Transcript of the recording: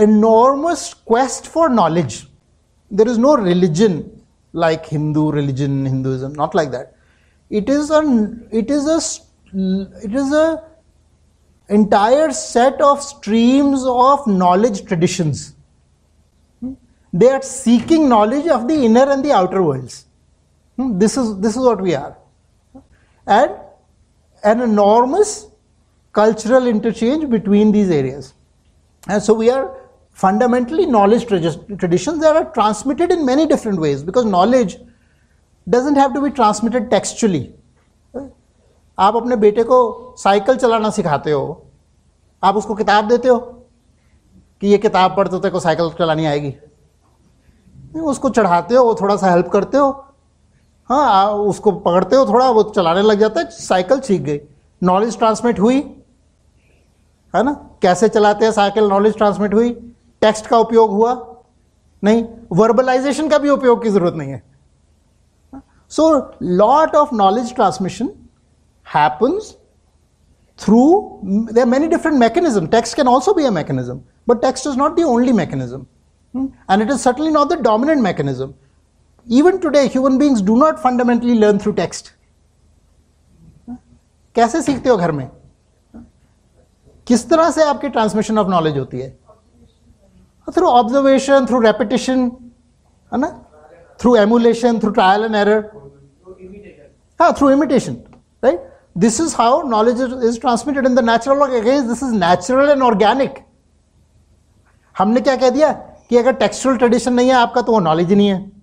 enormous quest for knowledge. There is no religion like Hindu religion, Hinduism, not like that. It is a entire set of streams of knowledge traditions. They are seeking knowledge of the inner and the outer worlds. This is what we are. And an enormous cultural interchange between these areas. And so we are fundamentally knowledge traditions that are transmitted in many different ways, because knowledge doesn't have to be transmitted textually. आप अपने बेटे को cycle चलाना सिखाते हो, आप उसको किताब देते हो कि ये किताब पढ़ तो तेरे को साइकिल चलानी आएगी, उसको चढ़ाते हो, वो थोड़ा सा हेल्प करते हो, हाँ उसको पकड़ते हो थोड़ा, वो चलाने लग जाता है, साइकिल सीख गई, नॉलेज ट्रांसमिट हुई, है ना, कैसे चलाते हैं साइकिल, नॉलेज ट्रांसमिट हुई, टेक्स्ट का उपयोग हुआ, नहीं वर्बलाइजेशन का भी उपयोग की जरूरत नहीं है. So lot of knowledge transmission happens through, there are many different mechanisms. Text can also be a mechanism, but text is not the only mechanism, and it is certainly not the dominant mechanism. Even today, human beings do not fundamentally learn through text. कैसे सीखते हो घर में? किस तरह से आपकी transmission of knowledge होती है? थ्रू ऑब्जर्वेशन, थ्रू रेपिटेशन, है ना, through emulation, through trial and error, हाँ, through imitation, right. This is how knowledge is transmitted in the natural world. Again, this is natural and organic. हमने क्या कह दिया कि अगर textual tradition नहीं है आपका तो वो knowledge ही नहीं है.